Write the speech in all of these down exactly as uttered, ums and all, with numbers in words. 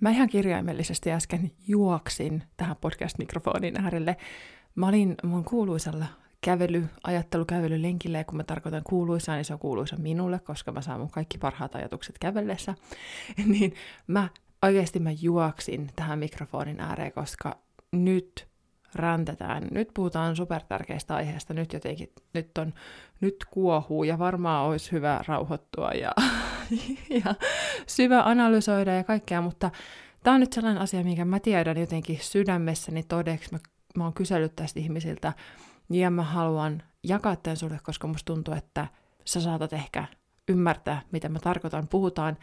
Mä ihan kirjaimellisesti äsken juoksin tähän podcast-mikrofoniin äärelle. Mä olin mun kuuluisalla kävely, ajattelukävelylenkillä, ja kun mä tarkoitan kuuluisaa, niin se on kuuluisa minulle, koska mä saan mun kaikki parhaat ajatukset kävellessä. Niin mä oikeasti mä juoksin tähän mikrofonin ääreen, koska nyt räntetään, nyt puhutaan supertärkeistä aiheista, nyt jotenkin, nyt on, nyt kuohuu ja varmaan olisi hyvä rauhoittua ja, ja syvä analysoida ja kaikkea, mutta tämä on nyt sellainen asia, minkä mä tiedän jotenkin sydämessäni todeksi, mä, mä oon kysellyt tästä ihmisiltä ja mä haluan jakaa tämän sulle, koska musta tuntuu, että sä saatat ehkä ymmärtää, mitä mä tarkoitan, puhutaan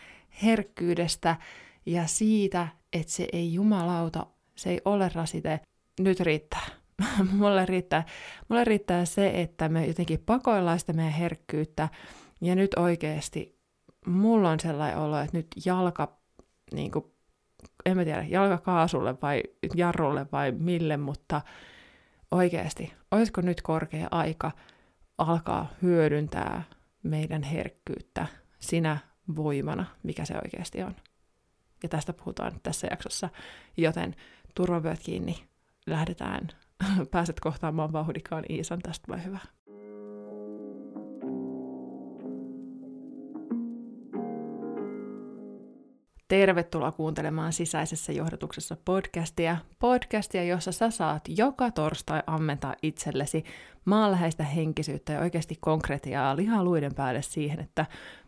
herkkyydestä ja siitä, että se ei jumalauta, se ei ole rasite. Nyt riittää. Mulle riittää. Mulle riittää se, että me jotenkin pakoillaan sitä meidän herkkyyttä. Ja nyt oikeasti mulla on sellainen olo, että nyt jalka, niin kuin, en mä tiedä, jalka kaasulle vai jarrulle vai mille, mutta oikeasti, olisiko nyt korkea aika alkaa hyödyntää meidän herkkyyttä sinä voimana, mikä se oikeasti on. Ja tästä puhutaan tässä jaksossa, joten turvavyöt kiinni. Lähdetään. Pääset kohtaamaan vauhdikkaan Iisan. Tästä vai hyvä. Tervetuloa kuuntelemaan Sisäisessä johdotuksessa podcastia. Podcastia, jossa sä saat joka torstai ammentaa itsellesi maanläheistä henkisyyttä ja oikeasti konkretiaa lihaluiden päälle siihen, että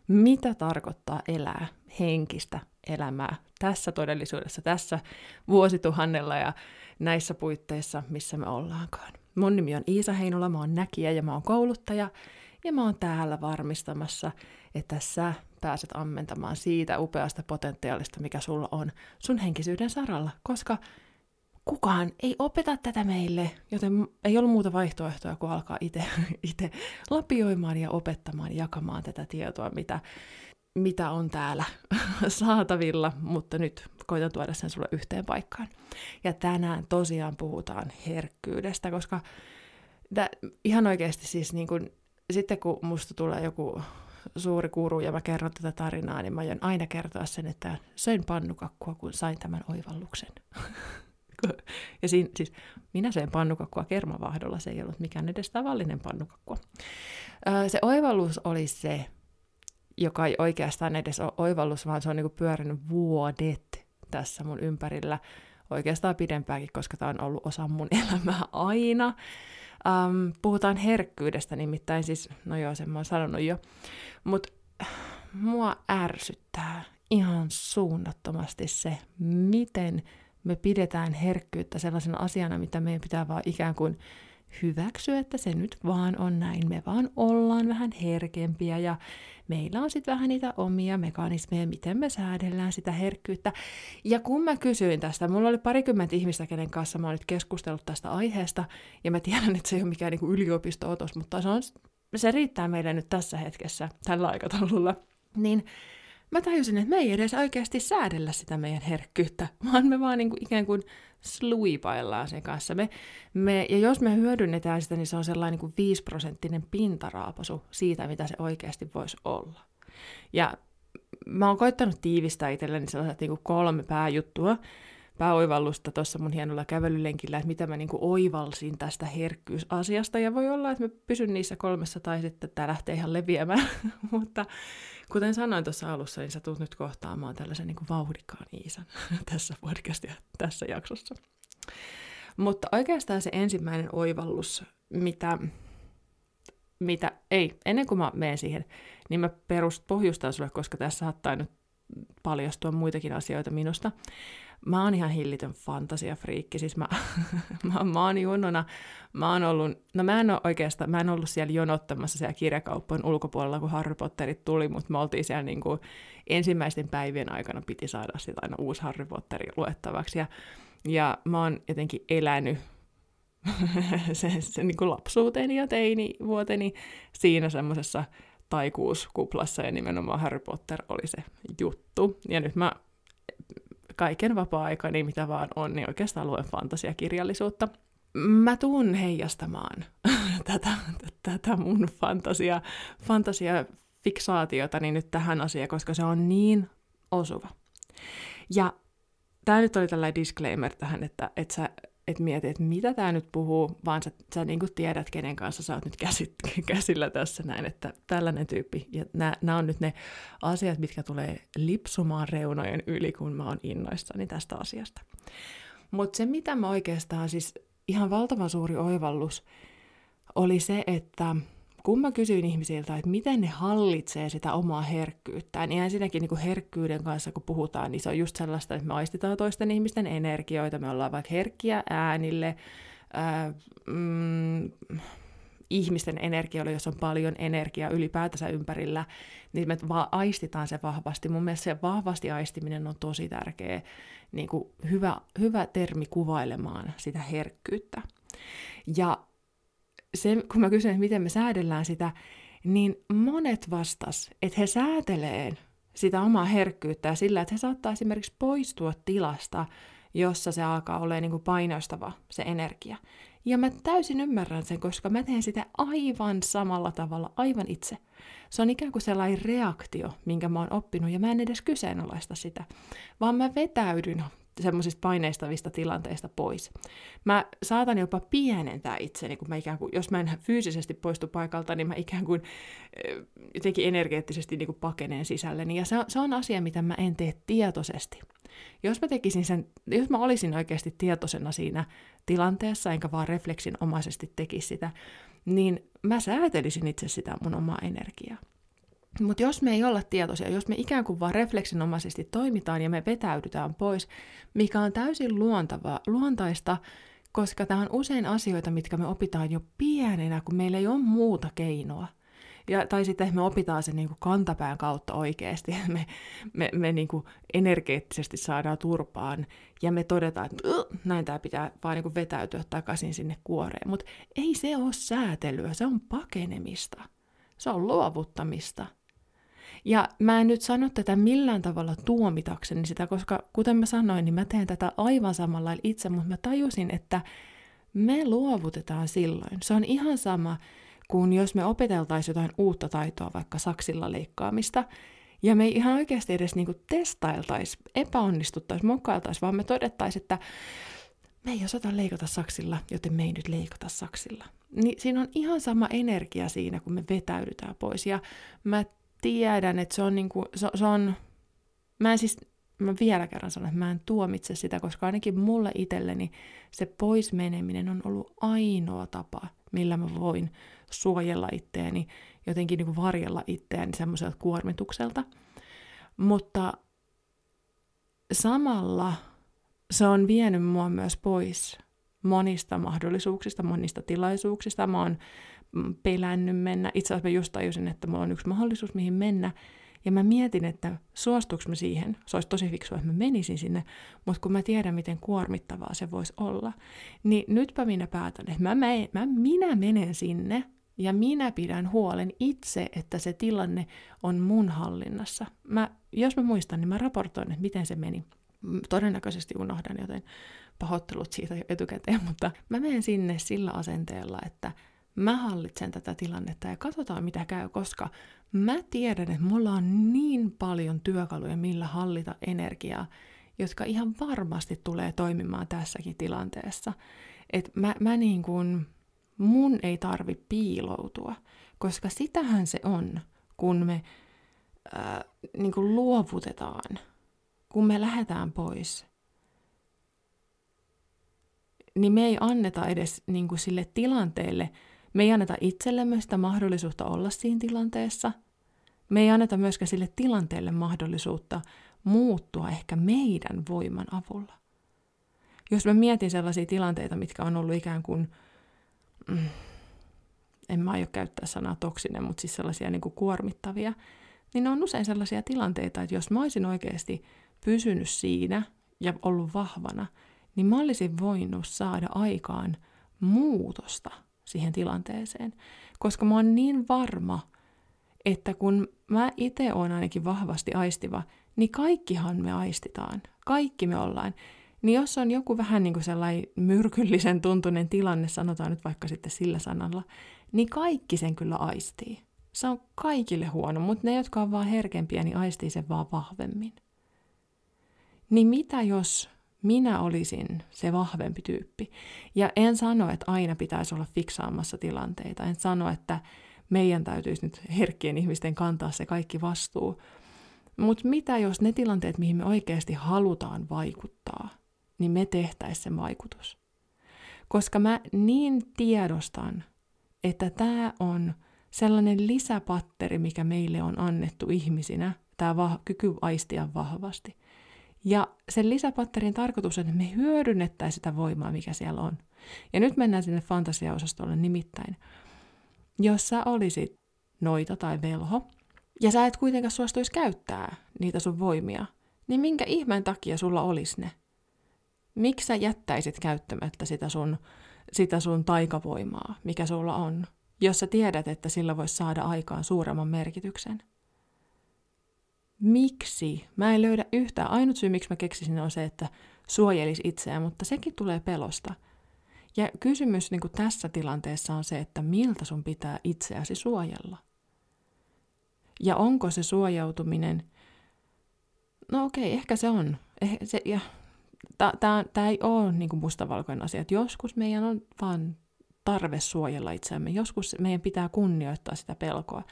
mitä tarkoittaa elää henkistä elämää tässä todellisuudessa, tässä vuosituhannella ja näissä puitteissa, missä me ollaankaan. Mun nimi on Iisa Heinola, mä oon näkijä ja mä oon kouluttaja ja mä oon täällä varmistamassa, että sä pääset ammentamaan siitä upeasta potentiaalista, mikä sulla on sun henkisyyden saralla, koska kukaan ei opeta tätä meille, joten ei ole muuta vaihtoehtoa kuin alkaa itse, itse lapioimaan ja opettamaan, jakamaan tätä tietoa, mitä mitä on täällä saatavilla, mutta nyt koitan tuoda sen sulle yhteen paikkaan. Ja tänään tosiaan puhutaan herkkyydestä, koska tä, ihan oikeasti siis niin kun, sitten kun musta tulee joku suuri guru ja mä kerron tätä tarinaa, niin mä aion aina kertoa sen, että söin pannukakkua, kun sain tämän oivalluksen. Ja siinä, siis minä söin pannukakkua kermavaahdolla, se ei ollut mikään edes tavallinen pannukakkua. Se oivallus oli se, joka ei oikeastaan edes ole oivallus, vaan se on niin kuin pyörinyt vuodet tässä mun ympärillä. Oikeastaan pidempäänkin, koska tämä on ollut osa mun elämää aina. Um, puhutaan herkkyydestä nimittäin, siis, no joo, sen mä oon sanonut jo. Mutta mua ärsyttää ihan suunnattomasti se, miten me pidetään herkkyyttä sellaisena asiana, mitä meidän pitää vaan ikään kuin hyväksyä, että se nyt vaan on näin. Me vaan ollaan vähän herkempiä ja meillä on sitten vähän niitä omia mekanismeja, miten me säädellään sitä herkkyyttä. Ja kun mä kysyin tästä, mulla oli parikymmentä ihmistä, kenen kanssa mä oon nyt keskustellut tästä aiheesta, ja mä tiedän, että se ei ole mikään niinku yliopisto-otos, mutta se, on, se riittää meille nyt tässä hetkessä, tällä aikataululla, niin mä tajusin, että me ei edes oikeasti säädellä sitä meidän herkkyyttä, vaan me vaan niin kuin ikään kuin sluipaillaan sen kanssa. Me, me, ja jos me hyödynnetään sitä, niin se on sellainen niin kuin viisiprosenttinen pintaraapasu siitä, mitä se oikeasti voisi olla. Ja mä oon koittanut tiivistää itselleni sellaiset niin kuin kolme pääjuttua, pääoivallusta tuossa mun hienolla kävelylenkillä, että mitä mä niin kuin oivalsin tästä herkkyysasiasta. Ja voi olla, että mä pysyn niissä kolmessa tai sitten tää lähtee ihan leviämään, mutta kuten sanoin tuossa alussa, niin sä tulet nyt kohtaamaan tällaisen niin kuin vauhdikkaan Iisan tässä podcastia tässä jaksossa. Mutta oikeastaan se ensimmäinen oivallus, mitä, mitä ei, ennen kuin mä menen siihen, niin mä perust, pohjustan sulle, koska tässä saattaa nyt paljastua muitakin asioita minusta. Mä oon ihan hillitön fantasiafriikki, siis mä, mä, mä oon junona, mä oon ollut, no mä en oo oikeastaan, mä en ollut siellä jonottamassa siellä kirjakauppojen ulkopuolella, kun Harry Potterit tuli, mutta me oltiin siellä niin kuin ensimmäisten päivien aikana piti saada sitä aina uusi Harry Potteri luettavaksi, ja, ja mä oon jotenkin elänyt sen, sen niin kuin lapsuuteeni ja teinivuoteni siinä semmosessa taikuuskuplassa, ja nimenomaan Harry Potter oli se juttu, ja nyt mä kaiken vapaa-aikani, niin mitä vaan on, niin oikeastaan luen fantasiakirjallisuutta. Mä tuun heijastamaan tätä, tätä mun fantasia, fantasiafiksaatiotani nyt tähän asiaan, koska se on niin osuva. Ja tämä nyt oli tällainen disclaimer tähän, että et sä et mieti, että mitä tämä nyt puhuu, vaan sä, sä niin kuin tiedät, kenen kanssa sä oot nyt käsit, käsillä tässä näin, että tällainen tyyppi. Ja nämä on nyt ne asiat, mitkä tulee lipsumaan reunojen yli, kun mä oon innoissani tästä asiasta. Mutta se, mitä mä oikeastaan siis ihan valtavan suuri oivallus oli se, että kun mä kysyin ihmisiltä, että miten ne hallitsee sitä omaa herkkyyttään, niin ensinnäkin niin kuin herkkyyden kanssa, kun puhutaan, niin se on just sellaista, että me aistitaan toisten ihmisten energioita, me ollaan vaikka herkkiä äänille, ää, mm, ihmisten energioille, jos on paljon energiaa ylipäätänsä ympärillä, niin me vaan aistitaan se vahvasti. Mun mielestä se vahvasti aistiminen on tosi tärkeä, niin kuin hyvä, hyvä termi kuvailemaan sitä herkkyyttä. Ja se, kun mä kysyn, miten me säädellään sitä, niin monet vastas, että he säätelee sitä omaa herkkyyttä sillä, että he saattaa esimerkiksi poistua tilasta, jossa se alkaa olla niin kuin painostava se energia. Ja mä täysin ymmärrän sen, koska mä teen sitä aivan samalla tavalla, aivan itse. Se on ikään kuin sellainen reaktio, minkä mä oon oppinut, ja mä en edes kyseenalaista sitä, vaan mä vetäydyn semmoisista paineistavista tilanteista pois. Mä saatan jopa pienentää itseni, kun mä ikään kuin, jos mä en fyysisesti poistu paikalta, niin mä ikään kuin jotenkin energeettisesti niin kuin pakeneen sisälleni. Ja se on, se on asia, mitä mä en tee tietoisesti. Jos mä tekisin sen, jos mä olisin oikeasti tietoisena siinä tilanteessa, enkä vaan refleksinomaisesti tekisi sitä, niin mä säätelisin itse sitä mun omaa energiaa. Mutta jos me ei olla tietoisia, jos me ikään kuin vaan refleksinomaisesti toimitaan ja me vetäydytään pois, mikä on täysin luontavaa, luontaista, koska tämä on usein asioita, mitkä me opitaan jo pienenä, kun meillä ei ole muuta keinoa. Ja, tai sitten me opitaan sen niin kuin kantapään kautta oikeasti, ja me, me, me niin kuin energeettisesti saadaan turpaan, ja me todetaan, että näin tämä pitää vaan niin kuin vetäytyä takaisin sinne kuoreen. Mutta ei se ole säätelyä, se on pakenemista. Se on luovuttamista. Ja mä en nyt sano tätä millään tavalla tuomitakseni sitä, koska kuten mä sanoin, niin mä teen tätä aivan samalla itse, mutta mä tajusin, että me luovutetaan silloin. Se on ihan sama kuin jos me opeteltaisiin jotain uutta taitoa, vaikka saksilla leikkaamista, ja me ei ihan oikeasti edes niinku testailtaisi, epäonnistuttaisi, mokailtaisi, vaan me todettaisiin, että me ei osata leikata saksilla, joten me ei nyt leikata saksilla. Niin siinä on ihan sama energia siinä, kun me vetäydytään pois. Ja mä tiedän, että se on niin kuin, se, se on, mä en siis, mä vielä kerran sanon, että mä en tuomitse sitä, koska ainakin mulle itselleni se pois meneminen on ollut ainoa tapa, millä mä voin suojella itteeni, jotenkin niin kuin varjella itteeni semmoiselta kuormitukselta. Mutta samalla se on vienyt mua myös pois monista mahdollisuuksista, monista tilaisuuksista. Mä oon pelännyt mennä. Itse asiassa mä just tajusin, että mulla on yksi mahdollisuus, mihin mennä. Ja mä mietin, että suostuks mä siihen. Se olisi tosi fiksua, että mä menisin sinne. Mutta kun mä tiedän, miten kuormittavaa se voisi olla, niin nytpä minä päätän, että mä, mä, mä, minä menen sinne ja minä pidän huolen itse, että se tilanne on mun hallinnassa. Mä, jos mä muistan, niin mä raportoin, että miten se meni. Todennäköisesti unohdan, joten pahoittelut siitä jo etukäteen, mutta mä menen sinne sillä asenteella, että mä hallitsen tätä tilannetta ja katsotaan mitä käy, koska mä tiedän, että mulla on niin paljon työkaluja, millä hallita energiaa, jotka ihan varmasti tulee toimimaan tässäkin tilanteessa. Et mä, mä niin kuin, mun ei tarvi piiloutua, koska sitähän se on, kun me äh, niin kuin luovutetaan, kun me lähdetään pois, niin me ei anneta edes niin kuin sille tilanteelle, me ei anneta itsellemme sitä mahdollisuutta olla siinä tilanteessa, me ei anneta myöskään sille tilanteelle mahdollisuutta muuttua ehkä meidän voiman avulla. Jos mä mietin sellaisia tilanteita, mitkä on ollut ikään kuin, en mä aio käyttää sanaa toksinen, mutta siis sellaisia niin kuin kuormittavia, niin ne on usein sellaisia tilanteita, että jos mä olisin oikeasti pysynyt siinä ja ollut vahvana, niin mä olisin voinut saada aikaan muutosta siihen tilanteeseen. Koska mä oon niin varma, että kun mä itse oon ainakin vahvasti aistiva, niin kaikkihan me aistitaan. Kaikki me ollaan. Niin jos on joku vähän niin kuin sellainen myrkyllisen tuntunen tilanne, sanotaan nyt vaikka sitten sillä sanalla, niin kaikki sen kyllä aistii. Se on kaikille huono, mutta ne, jotka on vaan herkempiä, niin aistii sen vaan vahvemmin. Niin mitä jos minä olisin se vahvempi tyyppi. Ja en sano, että aina pitäisi olla fiksaamassa tilanteita. En sano, että meidän täytyisi nyt herkkien ihmisten kantaa se kaikki vastuu. Mutta mitä jos ne tilanteet, mihin me oikeasti halutaan vaikuttaa, niin me tehtäisiin se vaikutus. Koska mä niin tiedostan, että tämä on sellainen lisäpatteri, mikä meille on annettu ihmisinä, tämä va- kyky aistia vahvasti. Ja sen lisäpatterin tarkoitus on, että me hyödynnettäisiin sitä voimaa, mikä siellä on. Ja nyt mennään sinne fantasiaosastolle nimittäin. Jos sä olisit noita tai velho, ja sä et kuitenkaan suostuisi käyttää niitä sun voimia, niin minkä ihmeen takia sulla olisi ne? Miksi sä jättäisit käyttämättä sitä sun, sitä sun taikavoimaa, mikä sulla on, jos sä tiedät, että sillä voisi saada aikaan suuremman merkityksen? Miksi? Mä en löydä yhtään. Ainut syy, miksi mä keksisin, on se, että suojelisi itseään, mutta sekin tulee pelosta. Ja kysymys niin kuin tässä tilanteessa on se, että miltä sun pitää itseäsi suojella. Ja onko se suojautuminen? No okei, ehkä se on. Eh, se, ja... Tämä ei ole niin kuin mustavalkoinen asia, että joskus meidän on vaan tarve suojella itseämme, joskus meidän pitää kunnioittaa sitä pelkoa,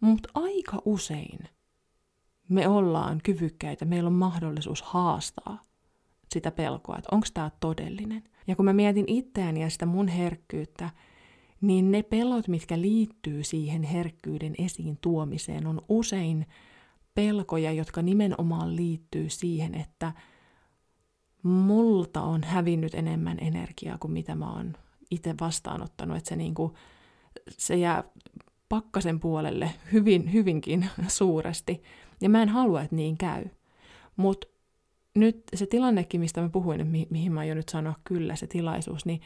mutta aika usein me ollaan kyvykkäitä, meillä on mahdollisuus haastaa sitä pelkoa, että onko tämä todellinen. Ja kun mä mietin itseäni ja sitä mun herkkyyttä, niin ne pelot, mitkä liittyy siihen herkkyyden esiin tuomiseen, on usein pelkoja, jotka nimenomaan liittyy siihen, että multa on hävinnyt enemmän energiaa kuin mitä mä oon itse vastaanottanut, että se, niinku, se jää pakkasen puolelle hyvin, hyvinkin suuresti. Ja mä en halua, että niin käy. Mutta nyt se tilannekin, mistä mä puhuin, mi- mihin mä aion nyt sanoa kyllä, se tilaisuus, niin,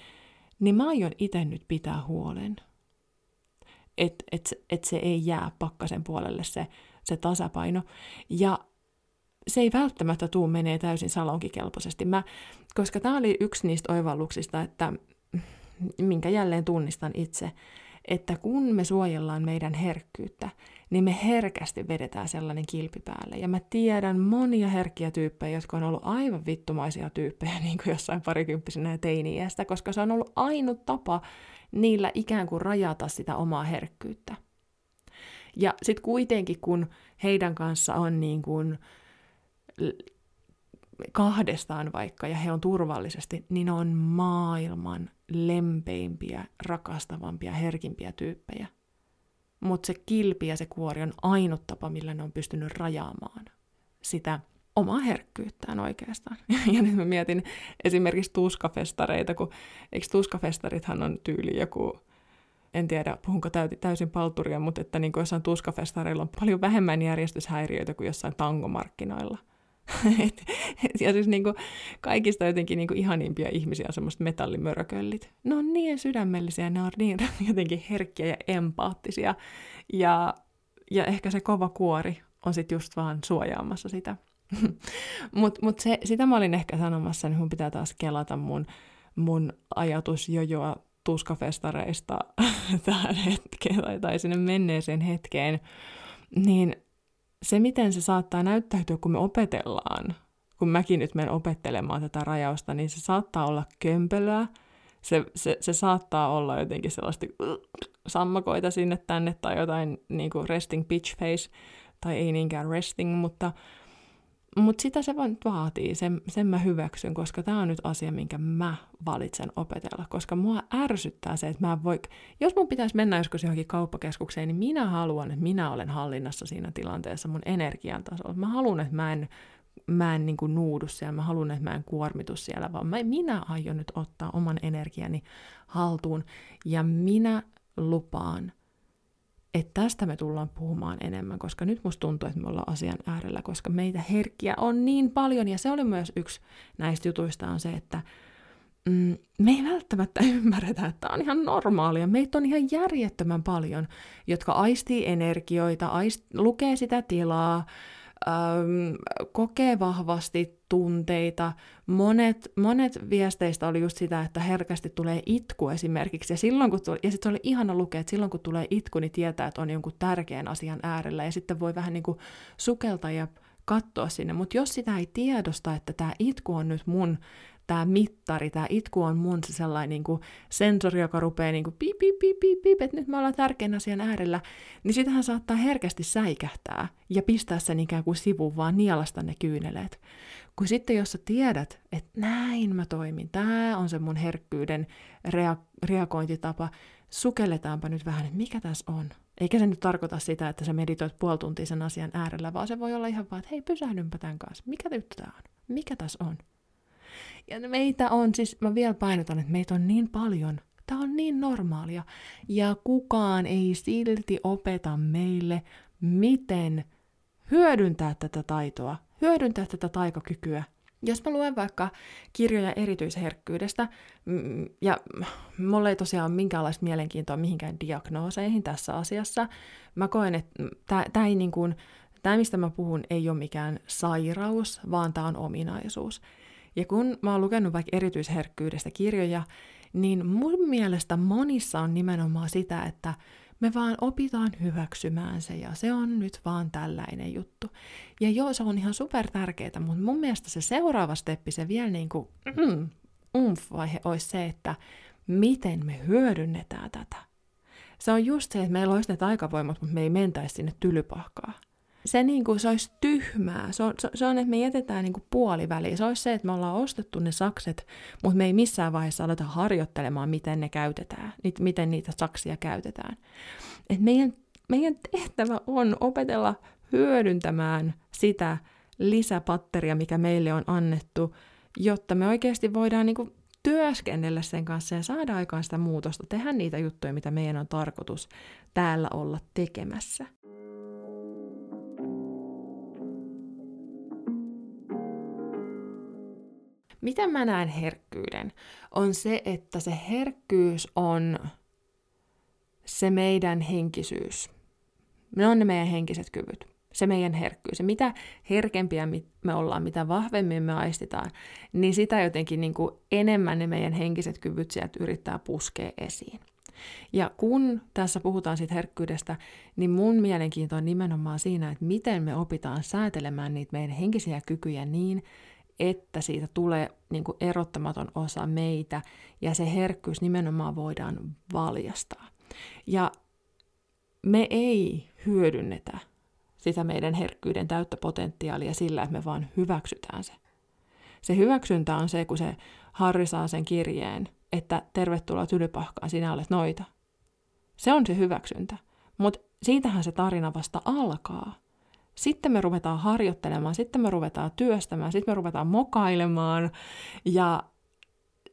niin mä aion itse nyt pitää huolen. Että et, et se ei jää pakkasen puolelle se, se tasapaino. Ja se ei välttämättä tuu menee täysin salonkikelpoisesti. Mä, koska tämä oli yksi niistä oivalluksista, että, minkä jälleen tunnistan itse, että kun me suojellaan meidän herkkyyttä, niin me herkästi vedetään sellainen kilpi päälle. Ja mä tiedän monia herkkiä tyyppejä, jotka on ollut aivan vittumaisia tyyppejä niin kuin jossain parikymppisenä ja teini-iästä, koska se on ollut ainut tapa niillä ikään kuin rajata sitä omaa herkkyyttä. Ja sitten kuitenkin, kun heidän kanssa on niin kuin kahdestaan vaikka, ja he on turvallisesti, niin on maailman lempeimpiä, rakastavampia, herkimpiä tyyppejä. Mutta se kilpi ja se kuori on ainut tapa, millä ne on pystynyt rajaamaan sitä omaa herkkyyttään oikeastaan. Ja nyt mä mietin esimerkiksi tuskafestareita, kun eikö tuskafestarithan on tyyli joku, en tiedä, puhunko täysin palturia, mutta että niin kuin jossain tuskafestareilla on paljon vähemmän järjestyshäiriöitä kuin jossain tangomarkkinoilla. et, et, ja siis niin kuin kaikista jotenkin niin kuin ihanimpia ihmisiä on semmoiset metallimörköllit. Ne on niin sydämellisiä, ne on niin jotenkin herkkiä ja empaattisia. Ja, ja ehkä se kova kuori on sitten just vaan suojaamassa sitä. Mutta mut sitä mä olin ehkä sanomassa, niin mun pitää taas kelata mun, mun ajatus jojoa tuskafestareista tähän hetkeen tai, tai sinne menneeseen hetkeen, niin se, miten se saattaa näyttäytyä, kun me opetellaan, kun mäkin nyt menen opettelemaan tätä rajausta, niin se saattaa olla kömpelöä, se, se, se saattaa olla jotenkin sellaista sammakoita sinne tänne tai jotain niin kuin resting bitch face, tai ei niinkään resting, mutta, mutta sitä se vaan vaatii, sen, sen mä hyväksyn, koska tämä on nyt asia, minkä mä valitsen opetella, koska mua ärsyttää se, että mä voi, jos mun pitäisi mennä joskus johonkin kauppakeskukseen, niin minä haluan, että minä olen hallinnassa siinä tilanteessa mun energian tasolla. Mä haluan, että mä en, mä en niin kuin nuudu siellä, mä haluan, että mä en kuormitu siellä, vaan mä, minä aion nyt ottaa oman energiani haltuun, ja minä lupaan, että tästä me tullaan puhumaan enemmän, koska nyt musta tuntuu, että me ollaan asian äärellä, koska meitä herkkiä on niin paljon, ja se oli myös yksi näistä jutuista on se, että mm, me ei välttämättä ymmärretä, että tämä on ihan normaalia. Meitä on ihan järjettömän paljon, jotka aistii energioita, aist, lukee sitä tilaa, äm, kokee vahvasti tunteita. Monet, monet viesteistä oli just sitä, että herkästi tulee itku esimerkiksi. Ja, silloin, kun tuli, ja sitten oli ihana lukea, että silloin kun tulee itku, niin tietää, että on jonkun tärkeän asian äärellä. Ja sitten voi vähän niin kuin sukeltaa ja katsoa sinne. Mutta jos sitä ei tiedosta, että tämä itku on nyt mun, tämä mittari, tämä itku on mun se sellainen niinku sensori, joka rupeaa niinku piip, piip, piip, piip, piip, että nyt me ollaan tärkeän asian äärellä, niin sitähän saattaa herkästi säikähtää ja pistää sen ikään kuin sivuun, vaan nielasta ne kyyneleet. Kun sitten jos sä tiedät, että näin mä toimin, tämä on se mun herkkyyden rea- reagointitapa, sukelletaanpa nyt vähän, että mikä tässä on. Eikä se nyt tarkoita sitä, että sä meditoit puoli tuntia sen asian äärellä, vaan se voi olla ihan vaan, että hei, pysähdynpä tämän kanssa. Mikä tyttö tämä on? Mikä tässä on? Ja meitä on, siis mä vielä painotan, että meitä on niin paljon. Tämä on niin normaalia. Ja kukaan ei silti opeta meille, miten hyödyntää tätä taitoa, hyödyntää tätä taikakykyä. Jos mä luen vaikka kirjoja erityisherkkyydestä, ja mulla ei tosiaan ole minkäänlaista mielenkiintoa mihinkään diagnooseihin tässä asiassa, mä koen, että tämä ei niin kuin, tämä mistä mä puhun ei ole mikään sairaus, vaan tämä on ominaisuus. Ja kun mä oon lukenut vaikka erityisherkkyydestä kirjoja, niin mun mielestä monissa on nimenomaan sitä, että me vaan opitaan hyväksymään se, ja se on nyt vaan tällainen juttu. Ja joo, se on ihan super tärkeää, mutta mun mielestä se seuraava steppi, se vielä niin kuin mm, umf-vaihe olisi se, että miten me hyödynnetään tätä. Se on just se, että meillä olisi ne taikavoimat, mutta me ei mentäisi sinne Tylypahkaa. Se, niin kuin, se olisi tyhmää. Se on, se, se on, että me jätetään niin kuin puoliväliin. Se olisi se, että me ollaan ostettu ne sakset, mutta me ei missään vaiheessa aleta harjoittelemaan, miten ne käytetään, niit, miten niitä saksia käytetään. Et meidän, meidän tehtävä on opetella hyödyntämään sitä lisäpatteria, mikä meille on annettu, jotta me oikeasti voidaan niin kuin työskennellä sen kanssa ja saada aikaan sitä muutosta, tehdä niitä juttuja, mitä meidän on tarkoitus täällä olla tekemässä. Miten mä näen herkkyyden? On se, että se herkkyys on se meidän henkisyys. Ne on ne meidän henkiset kyvyt. Se meidän herkkyys. Ja mitä herkempiä me ollaan, mitä vahvemmin me aistitaan, niin sitä jotenkin niin kuin enemmän ne meidän henkiset kyvyt sieltä yrittää puskea esiin. Ja kun tässä puhutaan siitä herkkyydestä, niin mun mielenkiinto on nimenomaan siinä, että miten me opitaan säätelemään niitä meidän henkisiä kykyjä niin, että siitä tulee niin kuin erottamaton osa meitä, ja se herkkyys nimenomaan voidaan valjastaa. Ja me ei hyödynnetä sitä meidän herkkyyden täyttä potentiaalia sillä, että me vaan hyväksytään se. Se hyväksyntä on se, kun se Harri saa sen kirjeen, että tervetuloa Tylypahkaan, sinä olet noita. Se on se hyväksyntä, mutta siitähän se tarina vasta alkaa. Sitten me ruvetaan harjoittelemaan, sitten me ruvetaan työstämään, sitten me ruvetaan mokailemaan, ja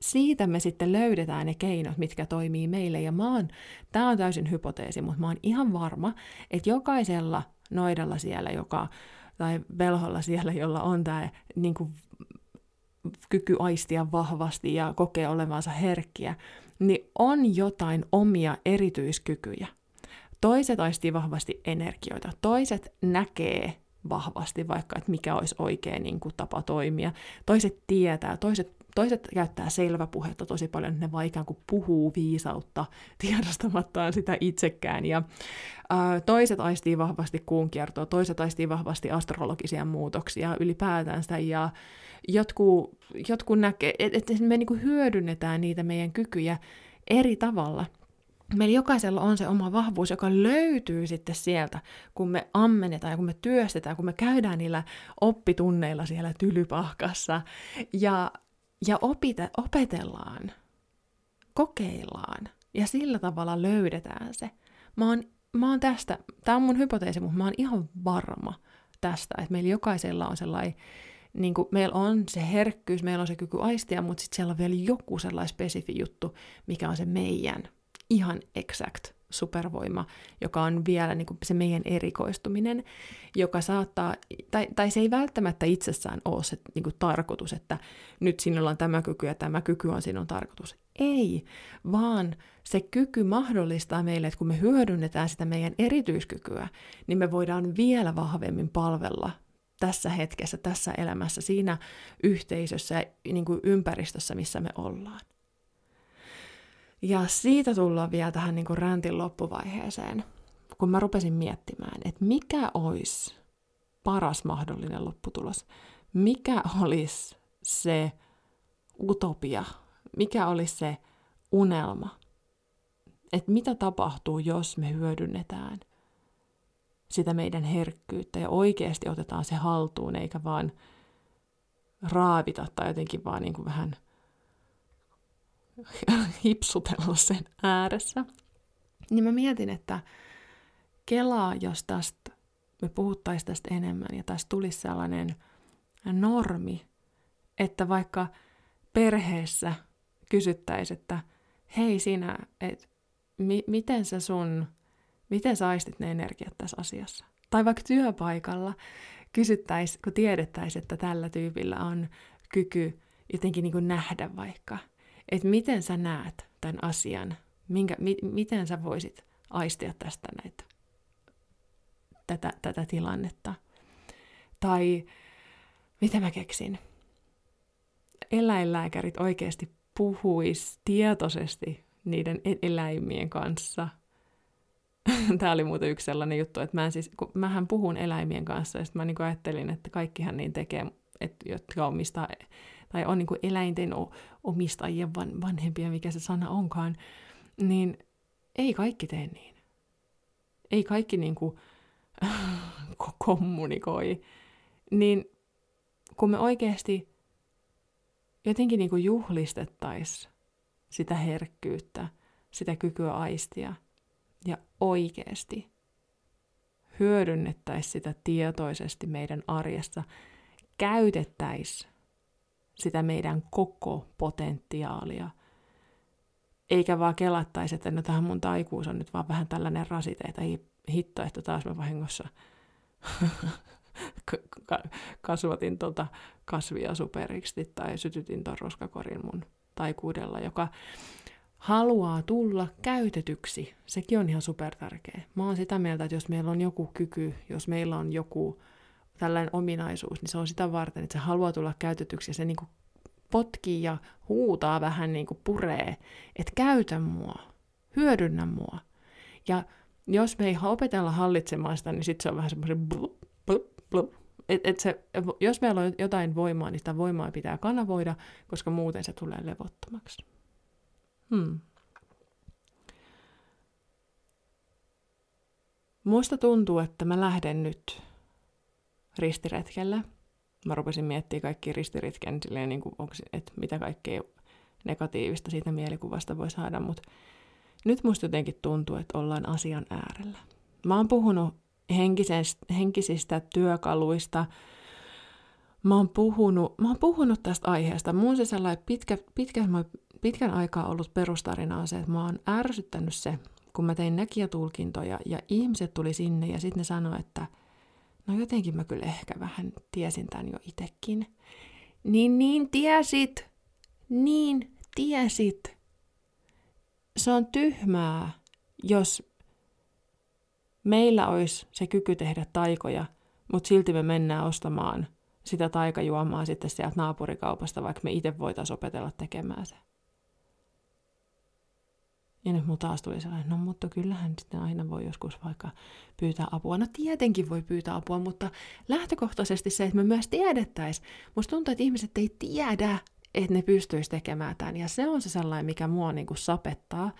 siitä me sitten löydetään ne keinot, mitkä toimii meille. Ja mä oon, tää on täysin hypoteesi, mutta mä oon ihan varma, että jokaisella noidalla siellä, joka, tai velholla siellä, jolla on tää niin kuin kyky aistia vahvasti ja kokee olevansa herkkiä, niin on jotain omia erityiskykyjä. Toiset aistii vahvasti energioita, toiset näkee vahvasti vaikka, että mikä olisi oikea niin kuin tapa toimia, toiset tietää, toiset, toiset käyttää selväpuhetta tosi paljon, ne vaan ikään kuin puhuu viisautta tiedostamattaan sitä itsekään, ja ää, toiset aistii vahvasti kuunkiertoa, toiset aistii vahvasti astrologisia muutoksia ylipäätänsä, ja jotkut, jotkut näkee, että et me niin kuin hyödynnetään niitä meidän kykyjä eri tavalla. Meillä jokaisella on se oma vahvuus, joka löytyy sitten sieltä, kun me ammennetaan ja kun me työstetään, kun me käydään niillä oppitunneilla siellä Tylypahkassa ja, ja opite, opetellaan, kokeillaan ja sillä tavalla löydetään se. Mä oon, mä oon tästä, tää on mun hypoteesi, mutta mä oon ihan varma tästä, että meillä jokaisella on sellainen, niin kuin meillä on se herkkyys, meillä on se kyky aistia, mutta sitten siellä on vielä joku sellainen spesifi juttu, mikä on se meidän ihan exact supervoima, joka on vielä niin kuin se meidän erikoistuminen, joka saattaa, tai, tai se ei välttämättä itsessään ole se niin kuin tarkoitus, että nyt sinulla on tämä kyky ja tämä kyky on sinun tarkoitus. Ei, vaan se kyky mahdollistaa meille, että kun me hyödynnetään sitä meidän erityiskykyä, niin me voidaan vielä vahvemmin palvella tässä hetkessä, tässä elämässä, siinä yhteisössä ja niin kuin ympäristössä, missä me ollaan. Ja siitä tullaan vielä tähän niin kuin räntin loppuvaiheeseen, kun mä rupesin miettimään, että mikä olisi paras mahdollinen lopputulos? Mikä olisi se utopia? Mikä olisi se unelma? Että mitä tapahtuu, jos me hyödynnetään sitä meidän herkkyyttä ja oikeasti otetaan se haltuun, eikä vaan raavita tai jotenkin vaan niin kuin vähän hipsutella sen ääressä. Niin mä mietin, että kelaa, jos tästä me puhuttaisiin tästä enemmän ja tästä tulisi sellainen normi, että vaikka perheessä kysyttäisiin, että hei sinä, et, mi- miten sä sun, miten sä aistit ne energiat tässä asiassa? Tai vaikka työpaikalla kysyttäisiin, kun tiedettäisiin, että tällä tyypillä on kyky jotenkin niin kuin nähdä vaikka, että miten sä näet tämän asian, minkä, mi- miten sä voisit aistia tästä näitä, tätä, tätä tilannetta. Tai mitä mä keksin? Eläinlääkärit oikeasti puhuis tietoisesti niiden eläimien kanssa. Tämä oli muuten yksi sellainen juttu, että mä en siis, kun mähän puhun eläimien kanssa, ja sitten mä niinku ajattelin, että kaikkihan niin tekee, että jotka omistaa, tai on niinku eläinten omistajien vanhempia, mikä se sana onkaan, niin ei kaikki tee niin. Ei kaikki niinku kommunikoi. Niin kun me oikeasti jotenkin niin kuin juhlistettaisiin sitä herkkyyttä, sitä kykyä aistia ja oikeasti hyödynnettäisiin sitä tietoisesti meidän arjessa, käytettäisiin sitä meidän koko potentiaalia, eikä vaan kelattaisi, että no tähän mun taikuus on nyt vaan vähän tällainen rasite, että hitto, että taas mä vahingossa kasvatin tota kasvia superiksi tai sytytin ton roskakorin mun taikuudella, joka haluaa tulla käytetyksi. Sekin on ihan supertärkeä. Mä oon sitä mieltä, että jos meillä on joku kyky, jos meillä on joku tällainen ominaisuus, niin se on sitä varten, että se haluaa tulla käytetyksi ja se niinku potkii ja huutaa vähän niinku puree, että käytä mua, hyödynnä mua. Ja jos me ei opetella hallitsemaan sitä, niin sit se on vähän semmoisen blup, blup, blup. Et, et se, jos meillä on jotain voimaa, niin sitä voimaa pitää kanavoida, koska muuten se tulee levottomaksi. Hmm. Musta tuntuu, että mä lähden nyt ristiretkellä. Mä rupesin miettimään kaikki ristiretken, niin että mitä kaikkea negatiivista siitä mielikuvasta voi saada, mutta nyt musta jotenkin tuntuu, että ollaan asian äärellä. Mä oon puhunut henkisistä työkaluista. Mä oon puhunut, mä oon puhunut tästä aiheesta. Mun se sellainen pitkä, pitkä, pitkän aikaa ollut perustarina on se, että mä oon ärsyttänyt se, kun mä tein näkijätulkintoja ja ihmiset tuli sinne ja sitten ne sanoi, että no jotenkin mä kyllä ehkä vähän tiesin tämän jo itsekin. Niin niin tiesit! Niin tiesit! Se on tyhmää, jos meillä olisi se kyky tehdä taikoja, mutta silti me mennään ostamaan sitä taikajuomaa sitten sieltä naapurikaupasta, vaikka me itse voitaisiin opetella tekemään se. Ja nyt mun taas tuli sellainen, no mutta kyllähän sitten aina voi joskus vaikka pyytää apua. No tietenkin voi pyytää apua, mutta lähtökohtaisesti se, että me myös tiedettäisiin. Musta tuntuu, että ihmiset ei tiedä, että ne pystyisi tekemään tämän. Ja se on se sellainen, mikä mua niin kuin sapettaa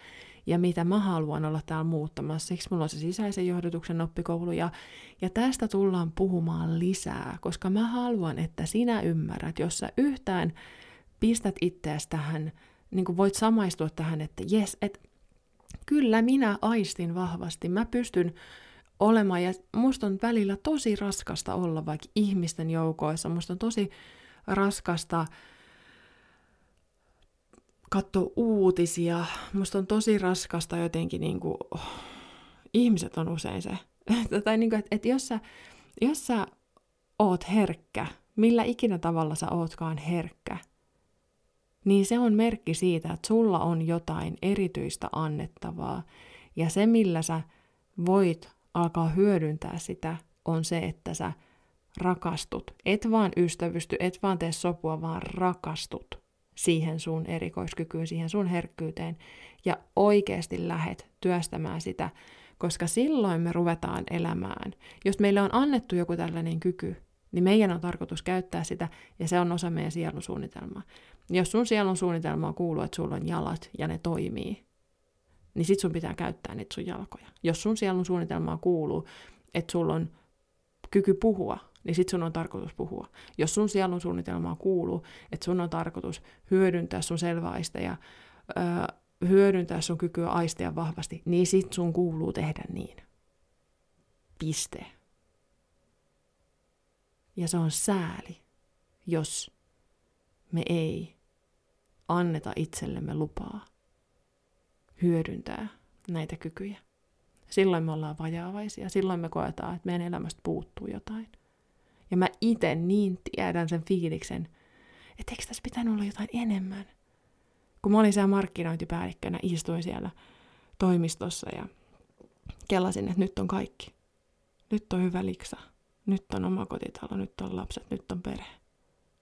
ja mitä mä haluan olla täällä muuttamassa. Siksi mulla on se sisäisen johdatuksen oppikoulu ja, ja tästä tullaan puhumaan lisää, koska mä haluan, että sinä ymmärrät, jos sä yhtään pistät itseäsi tähän, niin kuin voit samaistua tähän, että jes, että kyllä minä aistin vahvasti, mä pystyn olemaan ja musta on välillä tosi raskasta olla vaikka ihmisten joukoissa, musta on tosi raskasta katso uutisia. Musta on tosi raskasta jotenkin, niin kuin, oh, ihmiset on usein se. tai niin kuin, että, että jos, sä, jos sä oot herkkä, millä ikinä tavalla sä ootkaan herkkä, niin se on merkki siitä, että sulla on jotain erityistä annettavaa. Ja se, millä sä voit alkaa hyödyntää sitä, on se, että sä rakastut. Et vaan ystävysty, et vaan tee sopua, vaan rakastut siihen sun erikoiskykyyn, siihen sun herkkyyteen, ja oikeasti lähet työstämään sitä, koska silloin me ruvetaan elämään. Jos meille on annettu joku tällainen kyky, niin meidän on tarkoitus käyttää sitä, ja se on osa meidän sielun suunnitelmaa. Jos sun sielun suunnitelmaa kuuluu, että sulla on jalat ja ne toimii, niin sit sun pitää käyttää niitä sun jalkoja. Jos sun sielun suunnitelmaa kuuluu, että sulla on kyky puhua, niin sit sun on tarkoitus puhua. Jos sun sielun suunnitelmaa kuuluu, että sun on tarkoitus hyödyntää sun selväistä ja öö, hyödyntää sun kykyä aistia vahvasti, niin sit sun kuuluu tehdä niin. Piste. Ja se on sääli, jos me ei anneta itsellemme lupaa hyödyntää näitä kykyjä. Silloin me ollaan vajaavaisia, silloin me koetaan, että meidän elämästä puuttuu jotain. Ja mä itse niin tiedän sen fiiliksen, että eikö tässä pitänyt olla jotain enemmän. Kun mä olin siellä markkinointipäällikkönä, istuin siellä toimistossa ja kellasin, että nyt on kaikki. Nyt on hyvä liksa, nyt on oma kotitalo, nyt on lapset, nyt on perhe.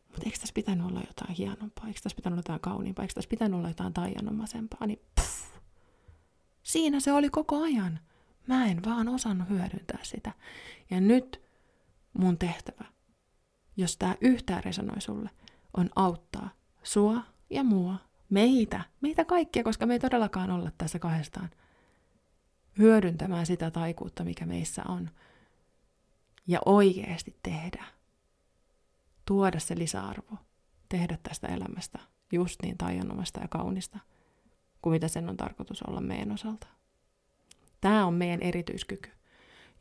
Mutta eikö tässä pitänyt olla jotain hienompaa, eikö tässä pitänyt olla jotain kauniimpaa, eikö tässä pitänyt olla jotain taianomaisempaa, niin puff. Siinä se oli koko ajan. Mä en vaan osannut hyödyntää sitä. Ja nyt mun tehtävä, jos tää yhtään resonoi sulle, on auttaa sua ja mua, meitä, meitä kaikkia, koska me ei todellakaan olla tässä kahdestaan, hyödyntämään sitä taikuutta, mikä meissä on. Ja oikeasti tehdä. Tuoda se lisäarvo. Tehdä tästä elämästä just niin taianomaista ja kaunista, kuin mitä sen on tarkoitus olla meidän osalta. Tämä on meidän erityiskyky.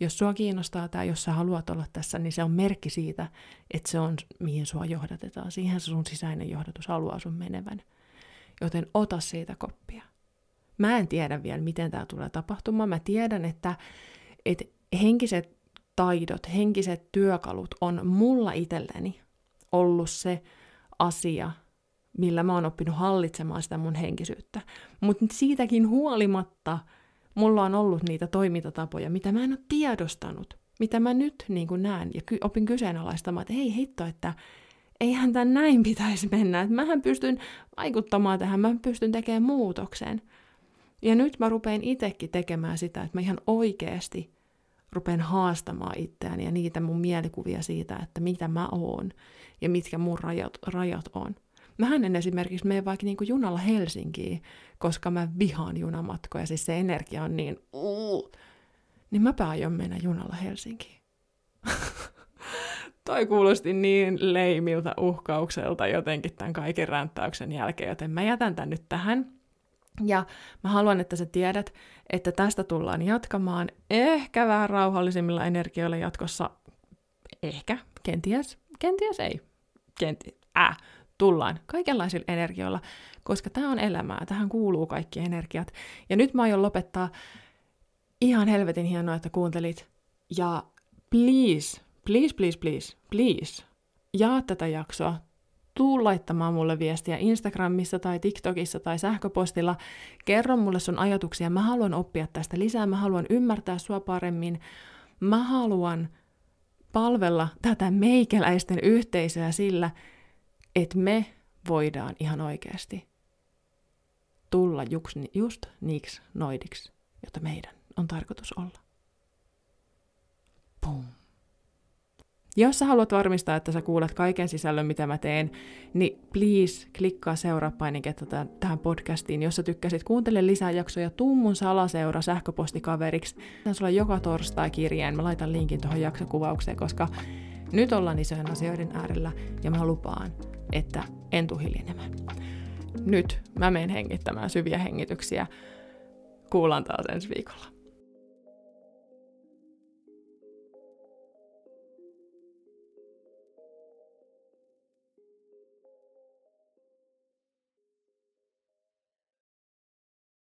Jos sua kiinnostaa tämä, jos sä haluat olla tässä, niin se on merkki siitä, että se on, mihin sua johdatetaan. Siihen se sun sisäinen johdatus haluaa sun menevän. Joten ota siitä koppia. Mä en tiedä vielä, miten tämä tulee tapahtumaan. Mä tiedän, että, että henkiset taidot, henkiset työkalut on mulla itselleni ollut se asia, millä mä oon oppinut hallitsemaan sitä mun henkisyyttä. Mutta siitäkin huolimatta mulla on ollut niitä toimintatapoja, mitä mä en ole tiedostanut, mitä mä nyt niin kuin näen ja opin kyseenalaistamaan, että hei hitto, että eihän tämän näin pitäisi mennä, että mähän pystyn vaikuttamaan tähän, mä pystyn tekemään muutoksen. Ja nyt mä rupean itsekin tekemään sitä, että mä ihan oikeasti rupean haastamaan itseäni ja niitä mun mielikuvia siitä, että mitä mä oon ja mitkä mun rajat, rajat on. Mähän en esimerkiksi mene vaikka niin kuin junalla Helsinkiin, koska mä vihaan junamatkoja, siis se energia on niin uh, niin mäpä aion mennä junalla Helsinkiin. Toi kuulosti niin leimiltä uhkaukselta jotenkin tämän kaiken ränttäyksen jälkeen, joten mä jätän tän nyt tähän. Ja mä haluan, että sä tiedät, että tästä tullaan jatkamaan ehkä vähän rauhallisemmilla energioilla jatkossa. Ehkä, kenties, kenties ei, kenties, äh, tullaan kaikenlaisilla energioilla, koska tää on elämää, tähän kuuluu kaikki energiat. Ja nyt mä aion lopettaa. Ihan helvetin hienoa, että kuuntelit. Ja please, please, please, please, please, jaa tätä jaksoa. Tuu laittamaan mulle viestiä Instagramissa tai TikTokissa tai sähköpostilla. Kerro mulle sun ajatuksia. Mä haluan oppia tästä lisää. Mä haluan ymmärtää sua paremmin. Mä haluan palvella tätä meikäläisten yhteisöä sillä, että me voidaan ihan oikeasti tulla just niiksi noidiksi, jota meidän on tarkoitus olla. Pum. Jos sä haluat varmistaa, että sä kuulet kaiken sisällön, mitä mä teen, niin please klikkaa seuraa painiketta tämän, tähän podcastiin. Jos sä tykkäsit, kuuntele lisää jaksoja, tuu mun salaseura sähköpostikaveriksi. Mä sulla joka torstai kirjeen. Mä laitan linkin tuohon jaksokuvaukseen, koska nyt ollaan isojen asioiden äärellä ja mä lupaan, että en tuu hiljenemään. Nyt mä menen hengittämään syviä hengityksiä. Kuullaan taas ensi viikolla.